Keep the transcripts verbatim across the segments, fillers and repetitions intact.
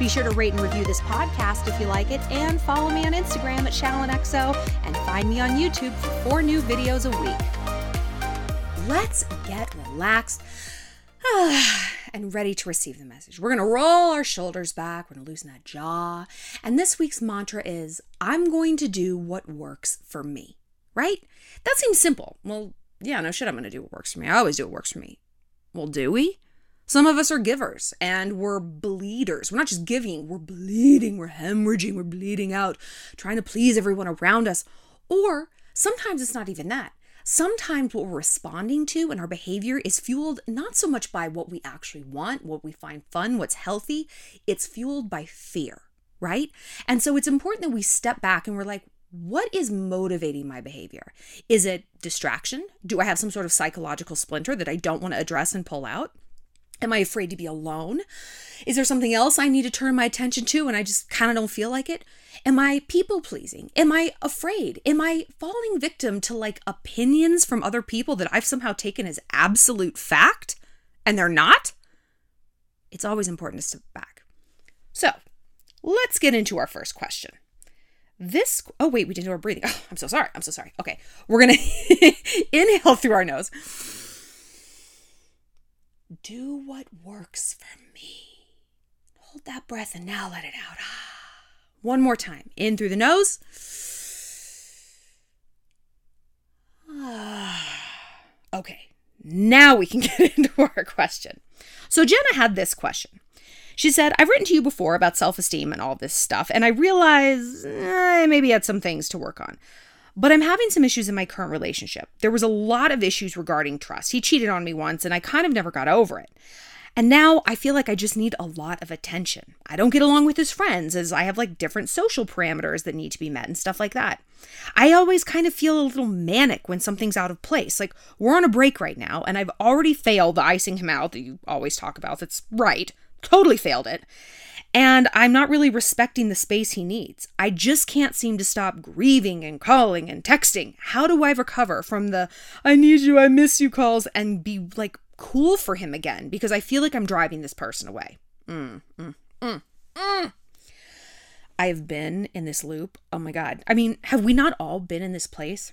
Be sure to rate and review this podcast if you like it, and follow me on Instagram at Shallon X O, and find me on YouTube for four new videos a week. Let's get relaxed and ready to receive the message. We're going to roll our shoulders back. We're going to loosen that jaw. And this week's mantra is, I'm going to do what works for me, right? That seems simple. Well, yeah, no shit, I'm going to do what works for me. I always do what works for me. Well, do we? Some of us are givers and we're bleeders. We're not just giving, we're bleeding, we're hemorrhaging, we're bleeding out, trying to please everyone around us. Or sometimes it's not even that. Sometimes what we're responding to and our behavior is fueled not so much by what we actually want, what we find fun, what's healthy. It's fueled by fear, right? And so it's important that we step back and we're like, what is motivating my behavior? Is it distraction? Do I have some sort of psychological splinter that I don't want to address and pull out? Am I afraid to be alone? Is there something else I need to turn my attention to and I just kind of don't feel like it? Am I people pleasing? Am I afraid? Am I falling victim to like opinions from other people that I've somehow taken as absolute fact and they're not? It's always important to step back. So let's get into our first question. This, oh wait, we didn't do our breathing. Oh, I'm so sorry. I'm so sorry. Okay. We're going to inhale through our nose. Do what works for me. Hold that breath and now let it out. One more time. In through the nose. Okay, now we can get into our question. So Jenna had this question. She said, I've written to you before about self-esteem and all this stuff, and I realize eh, I maybe had some things to work on. But I'm having some issues in my current relationship. There was a lot of issues regarding trust. He cheated on me once and I kind of never got over it. And now I feel like I just need a lot of attention. I don't get along with his friends as I have like different social parameters that need to be met and stuff like that. I always kind of feel a little manic when something's out of place. Like we're on a break right now and I've already failed the icing him out that you always talk about. That's right. Totally failed it. And I'm not really respecting the space he needs. I just can't seem to stop grieving and calling and texting. How do I recover from the I need you, I miss you calls and be like cool for him again? Because I feel like I'm driving this person away. Mm, mm, mm, mm. I've been in this loop. Oh my God. I mean, have we not all been in this place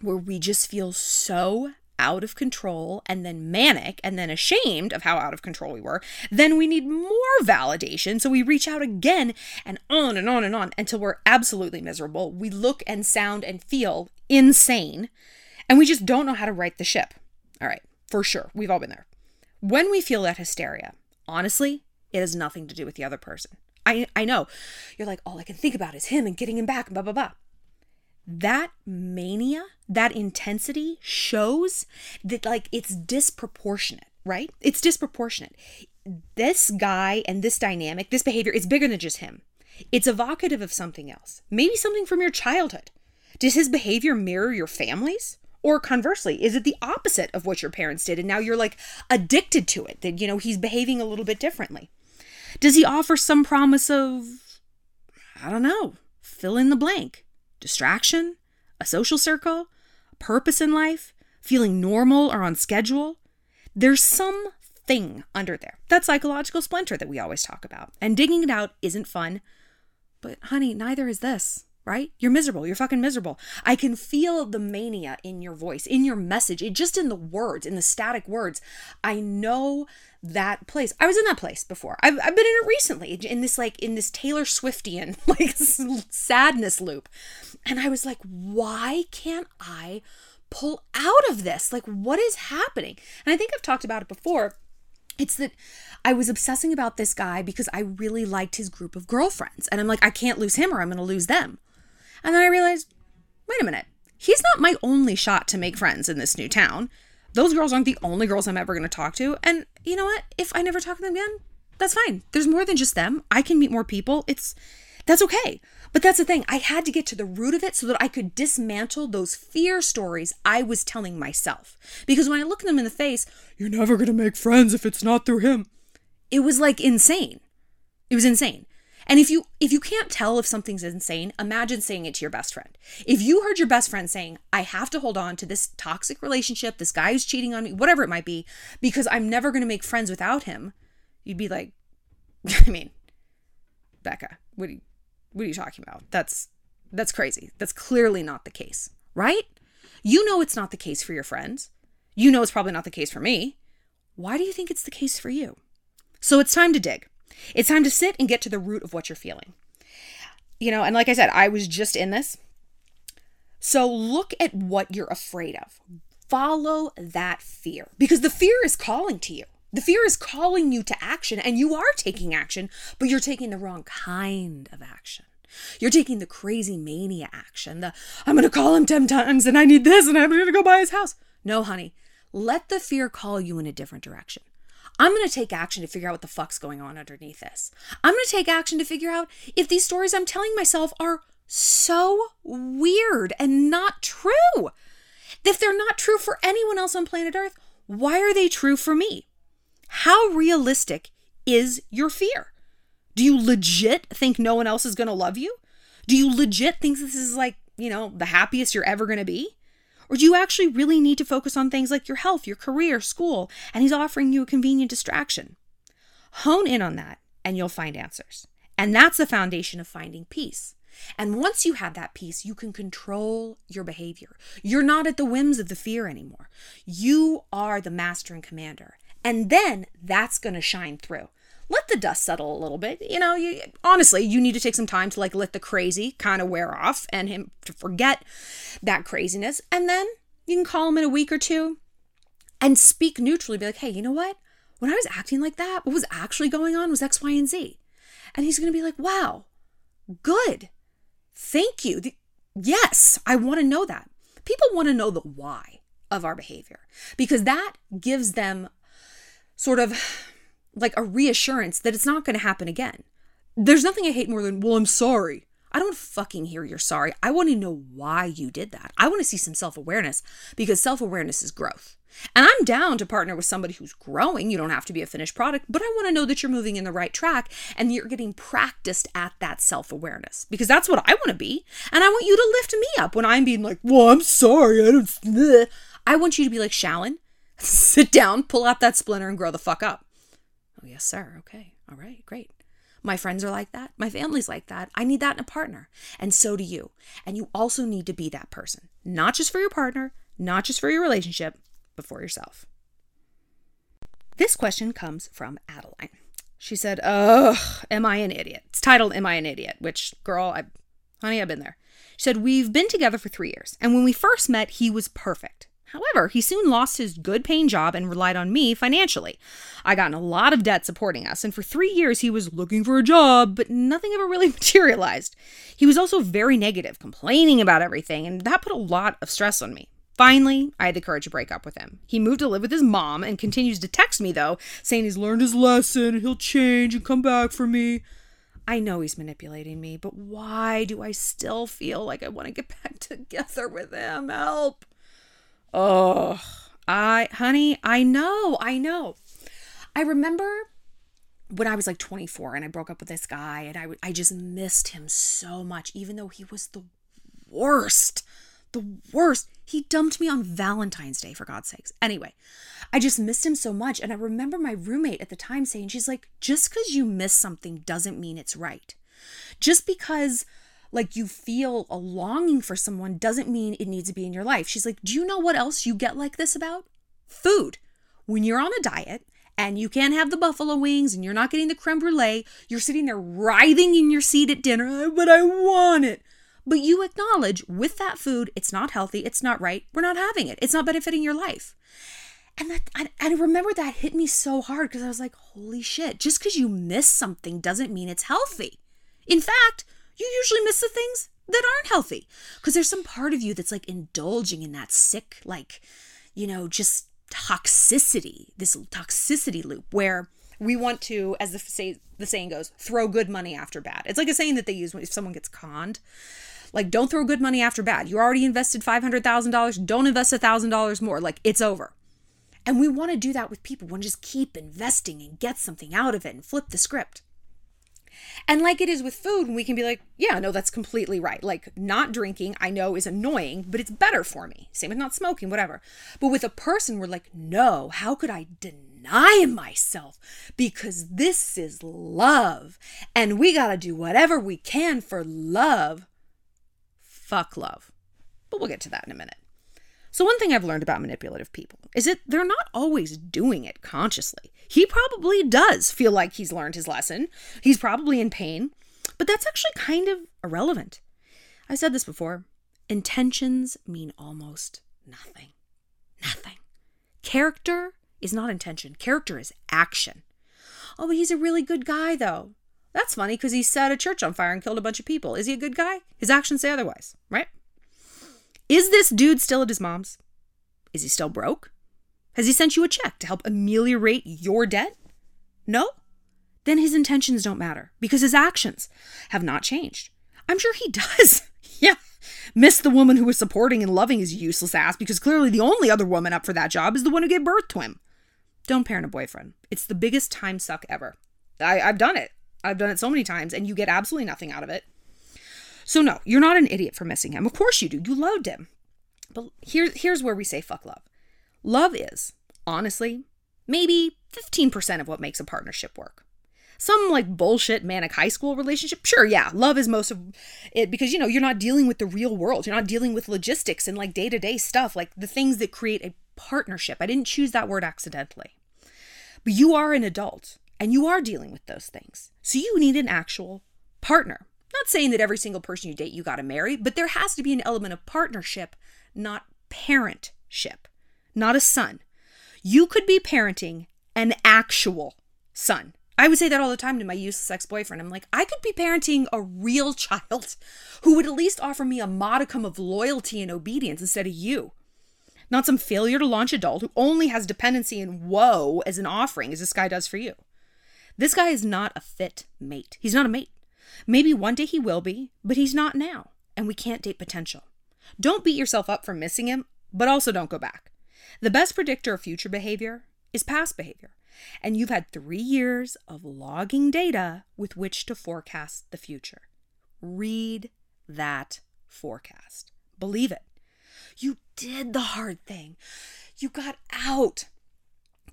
where we just feel so out of control and then manic and then ashamed of how out of control we were? Then we need more validation, so we reach out again and on and on and on until we're absolutely miserable. We look and sound and feel insane, and we just don't know how to right the ship. All right, for sure, we've all been there. When we feel that hysteria, honestly, it has nothing to do with the other person. I I know you're like, all I can think about is him and getting him back and blah blah blah. That mania, that intensity shows that like it's disproportionate, right? It's disproportionate. This guy and this dynamic, this behavior is bigger than just him. It's evocative of something else. Maybe something from your childhood. Does his behavior mirror your family's? Or conversely, is it the opposite of what your parents did and now you're like addicted to it, that, you know, he's behaving a little bit differently? Does he offer some promise of, I don't know, fill in the blank? Distraction, a social circle, purpose in life, feeling normal or on schedule. There's some thing under there. That psychological splinter that we always talk about. And digging it out isn't fun. But honey, neither is this, right? You're miserable. You're fucking miserable. I can feel the mania in your voice, in your message, it, just in the words, in the static words. I know that place. I was in that place before. I've, I've been in it recently, in this like, in this Taylor Swiftian like sadness loop. And I was like, why can't I pull out of this? Like, what is happening? And I think I've talked about it before. It's that I was obsessing about this guy because I really liked his group of girlfriends. And I'm like, I can't lose him or I'm going to lose them. And then I realized, wait a minute, he's not my only shot to make friends in this new town. Those girls aren't the only girls I'm ever going to talk to. And you know what? If I never talk to them again, that's fine. There's more than just them. I can meet more people. It's That's okay. But that's the thing. I had to get to the root of it so that I could dismantle those fear stories I was telling myself. Because when I look them in the face, you're never going to make friends if it's not through him. It was like insane. It was insane. And if you if you can't tell if something's insane, imagine saying it to your best friend. If you heard your best friend saying, I have to hold on to this toxic relationship, this guy who's cheating on me, whatever it might be, because I'm never going to make friends without him, you'd be like, I mean, Becca, what are you, what are you talking about? That's, that's crazy. That's clearly not the case, right? You know it's not the case for your friends. You know it's probably not the case for me. Why do you think it's the case for you? So it's time to dig. It's time to sit and get to the root of what you're feeling. You know, and like I said, I was just in this. So look at what you're afraid of. Follow that fear, because the fear is calling to you. The fear is calling you to action, and you are taking action, but you're taking the wrong kind of action. You're taking the crazy mania action, the I'm going to call him ten times and I need this and I'm going to go buy his house. No, honey, let the fear call you in a different direction. I'm going to take action to figure out what the fuck's going on underneath this. I'm going to take action to figure out if these stories I'm telling myself are so weird and not true. If they're not true for anyone else on planet Earth, why are they true for me? How realistic is your fear? Do you legit think no one else is going to love you? Do you legit think this is like, you know, the happiest you're ever going to be? Or do you actually really need to focus on things like your health, your career, school, and he's offering you a convenient distraction? Hone in on that and you'll find answers. And that's the foundation of finding peace. And once you have that peace, you can control your behavior. You're not at the whims of the fear anymore. You are the master and commander. And then that's going to shine through. Let the dust settle a little bit. You know, you, honestly, you need to take some time to like let the crazy kind of wear off and him to forget that craziness. And then you can call him in a week or two and speak neutrally. Be like, hey, you know what? When I was acting like that, what was actually going on was X, Y, and Z. And he's going to be like, wow, good. Thank you. The, yes, I want to know that. People want to know the why of our behavior, because that gives them sort of like a reassurance that it's not going to happen again. There's nothing I hate more than, well, I'm sorry. I don't fucking hear you're sorry. I want to know why you did that. I want to see some self-awareness, because self-awareness is growth. And I'm down to partner with somebody who's growing. You don't have to be a finished product, but I want to know that you're moving in the right track and you're getting practiced at that self-awareness, because that's what I want to be. And I want you to lift me up when I'm being like, well, I'm sorry. I don't. Bleh. I want you to be like, Shallon, sit down, pull out that splinter and grow the fuck up. Oh, yes, sir. Okay. All right. Great. My friends are like that. My family's like that. I need that in a partner. And so do you. And you also need to be that person, not just for your partner, not just for your relationship, but for yourself. This question comes from Adeline. She said, ugh, am I an idiot? It's titled, Am I an Idiot? Which, girl, I, honey, I've been there. She said, we've been together for three years. And when we first met, he was perfect. However, he soon lost his good-paying job and relied on me financially. I got in a lot of debt supporting us, and for three years he was looking for a job, but nothing ever really materialized. He was also very negative, complaining about everything, and that put a lot of stress on me. Finally, I had the courage to break up with him. He moved to live with his mom and continues to text me, though, saying he's learned his lesson, and he'll change and come back for me. I know he's manipulating me, but why do I still feel like I want to get back together with him? Help! Oh, I, honey, I know, I know. I remember when I was like twenty-four and I broke up with this guy, and I, w- I just missed him so much, even though he was the worst, the worst. He dumped me on Valentine's Day, for God's sakes. Anyway, I just missed him so much. And I remember my roommate at the time saying, she's like, just because you miss something doesn't mean it's right. Just because like you feel a longing for someone doesn't mean it needs to be in your life. She's like, do you know what else you get like this about? Food. When you're on a diet and you can't have the buffalo wings and you're not getting the creme brulee, you're sitting there writhing in your seat at dinner, but I want it. But you acknowledge with that food, it's not healthy, it's not right, we're not having it, it's not benefiting your life. And that, I, I remember that hit me so hard, because I was like, holy shit, just because you miss something doesn't mean it's healthy. In fact, you usually miss the things that aren't healthy, because there's some part of you that's like indulging in that sick, like, you know, just toxicity, this toxicity loop where we want to, as the say the saying goes, throw good money after bad. It's like a saying that they use when if someone gets conned. Like, don't throw good money after bad. You already invested five hundred thousand dollars. Don't invest one thousand dollars more. Like, it's over. And we want to do that with people. We want to just keep investing and get something out of it and flip the script. And like it is with food, we can be like, yeah, no, that's completely right. Like, not drinking, I know, is annoying, but it's better for me. Same with not smoking, whatever. But with a person, we're like, no, how could I deny myself? Because this is love. And we got to do whatever we can for love. Fuck love. But we'll get to that in a minute. So one thing I've learned about manipulative people is that they're not always doing it consciously. He probably does feel like he's learned his lesson. He's probably in pain, but that's actually kind of irrelevant. I've said this before. Intentions mean almost nothing. Nothing. Character is not intention. Character is action. Oh, but he's a really good guy, though. That's funny because he set a church on fire and killed a bunch of people. Is he a good guy? His actions say otherwise, right? Is this dude still at his mom's? Is he still broke? Has he sent you a check to help ameliorate your debt? No? Then his intentions don't matter because his actions have not changed. I'm sure he does. Yeah. Miss the woman who was supporting and loving his useless ass because clearly the only other woman up for that job is the one who gave birth to him. Don't parent a boyfriend. It's the biggest time suck ever. I, I've done it. I've done it so many times and you get absolutely nothing out of it. So no, you're not an idiot for missing him. Of course you do. You loved him. But here, here's where we say fuck love. Love is, honestly, maybe fifteen percent of what makes a partnership work. Some like bullshit manic high school relationship. Sure, yeah, love is most of it because, you know, you're not dealing with the real world. You're not dealing with logistics and like day-to-day stuff, like the things that create a partnership. I didn't choose that word accidentally. But you are an adult and you are dealing with those things. So you need an actual partner. Not saying that every single person you date, you got to marry, but there has to be an element of partnership, not parentship, not a son. You could be parenting an actual son. I would say that all the time to my useless ex-boyfriend. I'm like, I could be parenting a real child who would at least offer me a modicum of loyalty and obedience instead of you. Not some failure to launch adult who only has dependency and woe as an offering as this guy does for you. This guy is not a fit mate. He's not a mate. Maybe one day he will be, but he's not now, and we can't date potential. Don't beat yourself up for missing him, but also don't go back. The best predictor of future behavior is past behavior, and you've had three years of logging data with which to forecast the future. Read that forecast. Believe it. You did the hard thing. You got out.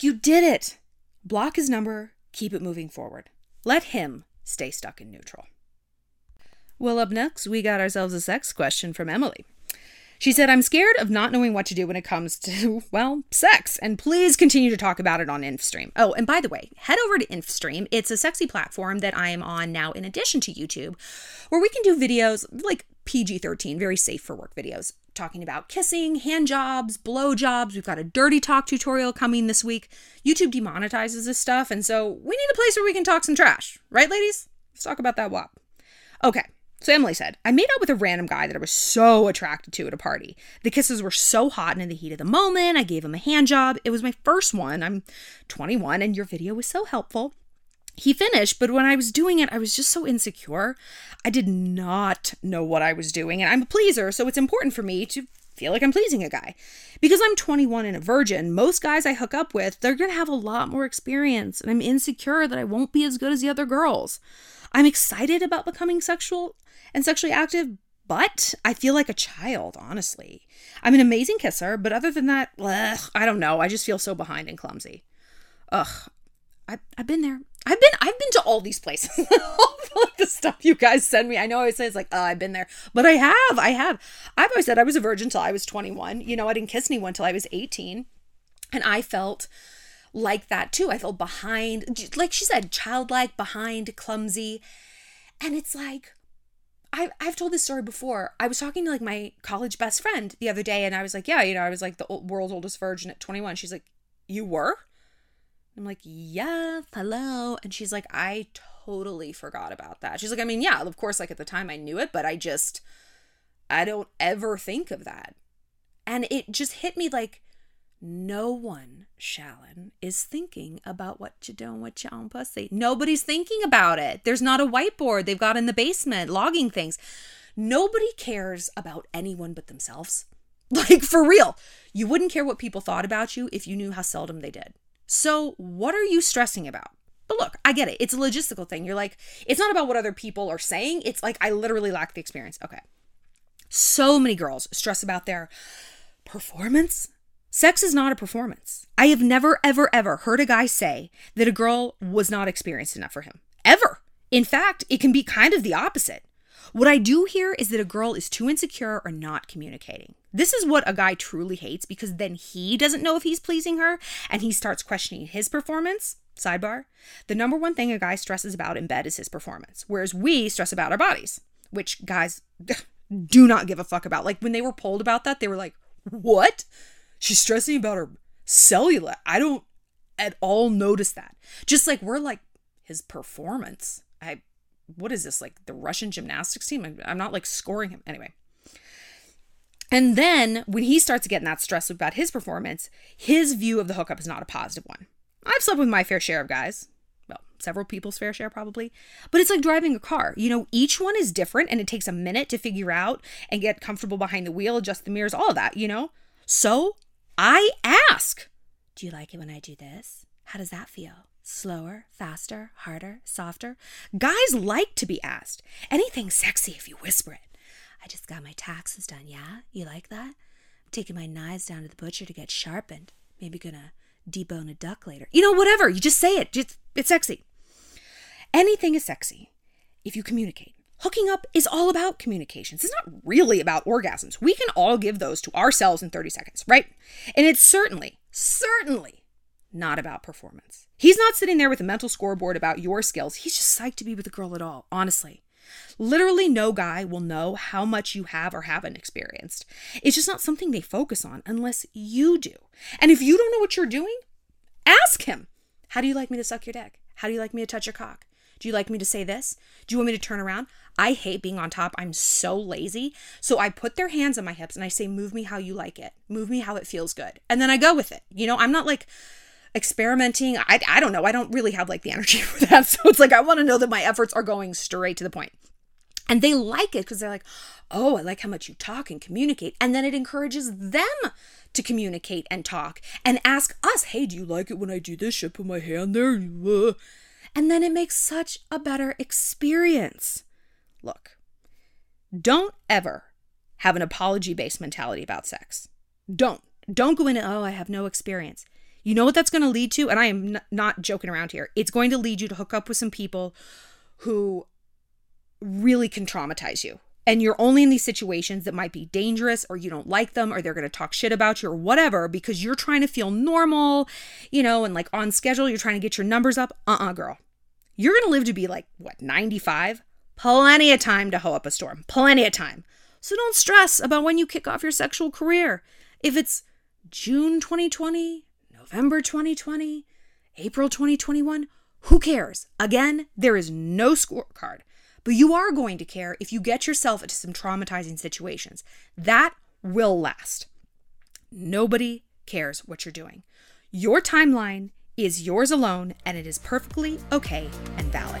You did it. Block his number. Keep it moving forward. Let him stay stuck in neutral. Well, up next, we got ourselves a sex question from Emily. She said, I'm scared of not knowing what to do when it comes to, well, sex, and please continue to talk about it on infstream. Oh, and by the way, head over to infstream. It's a sexy platform that I am on now in addition to YouTube, where we can do videos like P G thirteen, very safe for work videos, talking about kissing, hand jobs, blow jobs. We've got a dirty talk tutorial coming this week. YouTube demonetizes this stuff, and so we need a place where we can talk some trash. Right, ladies? Let's talk about that W A P. Okay. So Emily said, I made out with a random guy that I was so attracted to at a party. The kisses were so hot and in the heat of the moment. I gave him a hand job. It was my first one. I'm twenty-one and your video was so helpful. He finished, but when I was doing it, I was just so insecure. I did not know what I was doing, and I'm a pleaser, so it's important for me to feel like I'm pleasing a guy. Because I'm twenty-one and a virgin, most guys I hook up with, they're going to have a lot more experience, and I'm insecure that I won't be as good as the other girls. I'm excited about becoming sexual and sexually active, but I feel like a child, honestly. I'm an amazing kisser, but other than that, ugh, I don't know. I just feel so behind and clumsy. Ugh. I, I've been there. I've been I've been to all these places. All the stuff you guys send me. I know I always say it's like, oh, I've been there. But I have. I have. I've always said I was a virgin till I was twenty-one. You know, I didn't kiss anyone till I was eighteen. And I felt like that too. I felt behind, like she said, childlike, behind, clumsy. And it's like, I, I've told this story before. I was talking to like my college best friend the other day and I was like, yeah, you know, I was like the old, world's oldest virgin at twenty-one. She's like, you were? I'm like, yeah, hello. And she's like, I totally forgot about that. She's like, I mean, yeah, of course, like at the time I knew it, but I just, I don't ever think of that. And it just hit me like, No one, Shallon, is thinking about what you doing with your own pussy. Nobody's thinking about it. There's not a whiteboard they've got in the basement logging things. Nobody cares about anyone but themselves. Like, for real. You wouldn't care what people thought about you if you knew how seldom they did. So what are you stressing about? But look, I get it. It's a logistical thing. You're like, it's not about what other people are saying. It's like, I literally lack the experience. Okay. So many girls stress about their performance. Sex is not a performance. I have never, ever, ever heard a guy say that a girl was not experienced enough for him. Ever. In fact, it can be kind of the opposite. What I do hear is that a girl is too insecure or not communicating. This is what a guy truly hates, because then he doesn't know if he's pleasing her and he starts questioning his performance. Sidebar. The number one thing a guy stresses about in bed is his performance, whereas we stress about our bodies, which guys do not give a fuck about. Like, when they were polled about that, they were like, what? She's stressing about her cellulite. I don't at all notice that. Just like we're like, his performance. I... What is this, like the Russian gymnastics team? I'm not like scoring him. Anyway. And then when he starts getting that stress about his performance, his view of the hookup is not a positive one. I've slept with my fair share of guys. Well, several people's fair share probably. But it's like driving a car. You know, each one is different and it takes a minute to figure out and get comfortable behind the wheel, adjust the mirrors, all of that, you know? So I ask, do you like it when I do this? How does that feel? Slower, faster, harder, softer. Guys like to be asked. Anything sexy if you whisper it. I just got my taxes done, yeah? You like that? I'm taking my knives down to the butcher to get sharpened. Maybe gonna debone a duck later. You know, whatever. You just say it. Just, it's sexy. Anything is sexy if you communicate. Hooking up is all about communications. It's not really about orgasms. We can all give those to ourselves in thirty seconds, right? And it's certainly, certainly not about performance. He's not sitting there with a mental scoreboard about your skills. He's just psyched to be with a girl at all, honestly. Literally no guy will know how much you have or haven't experienced. It's just not something they focus on unless you do. And if you don't know what you're doing, ask him. How do you like me to suck your dick? How do you like me to touch your cock? Do you like me to say this? Do you want me to turn around? I hate being on top. I'm so lazy. So I put their hands on my hips and I say, move me how you like it. Move me how it feels good. And then I go with it. You know, I'm not like experimenting. I, I don't know. I don't really have like the energy for that. So it's like, I want to know that my efforts are going straight to the point. And they like it because they're like, oh, I like how much you talk and communicate. And then it encourages them to communicate and talk and ask us, hey, do you like it when I do this? Should I put my hand there? And then it makes such a better experience. Look, don't ever have an apology-based mentality about sex. Don't. Don't go into, oh, I have no experience. You know what that's going to lead to? And I am n- not joking around here. It's going to lead you to hook up with some people who really can traumatize you. And you're only in these situations that might be dangerous, or you don't like them, or they're going to talk shit about you or whatever, because you're trying to feel normal, you know, and like on schedule, you're trying to get your numbers up. Uh-uh, girl. You're going to live to be like, what, ninety-five? Plenty of time to hoe up a storm. Plenty of time. So don't stress about when you kick off your sexual career. If it's June twenty twenty... November twenty twenty, April twenty twenty-one, who cares? Again, there is no scorecard, but you are going to care if you get yourself into some traumatizing situations. That will last. Nobody cares what you're doing. Your timeline is yours alone, and it is perfectly okay and valid.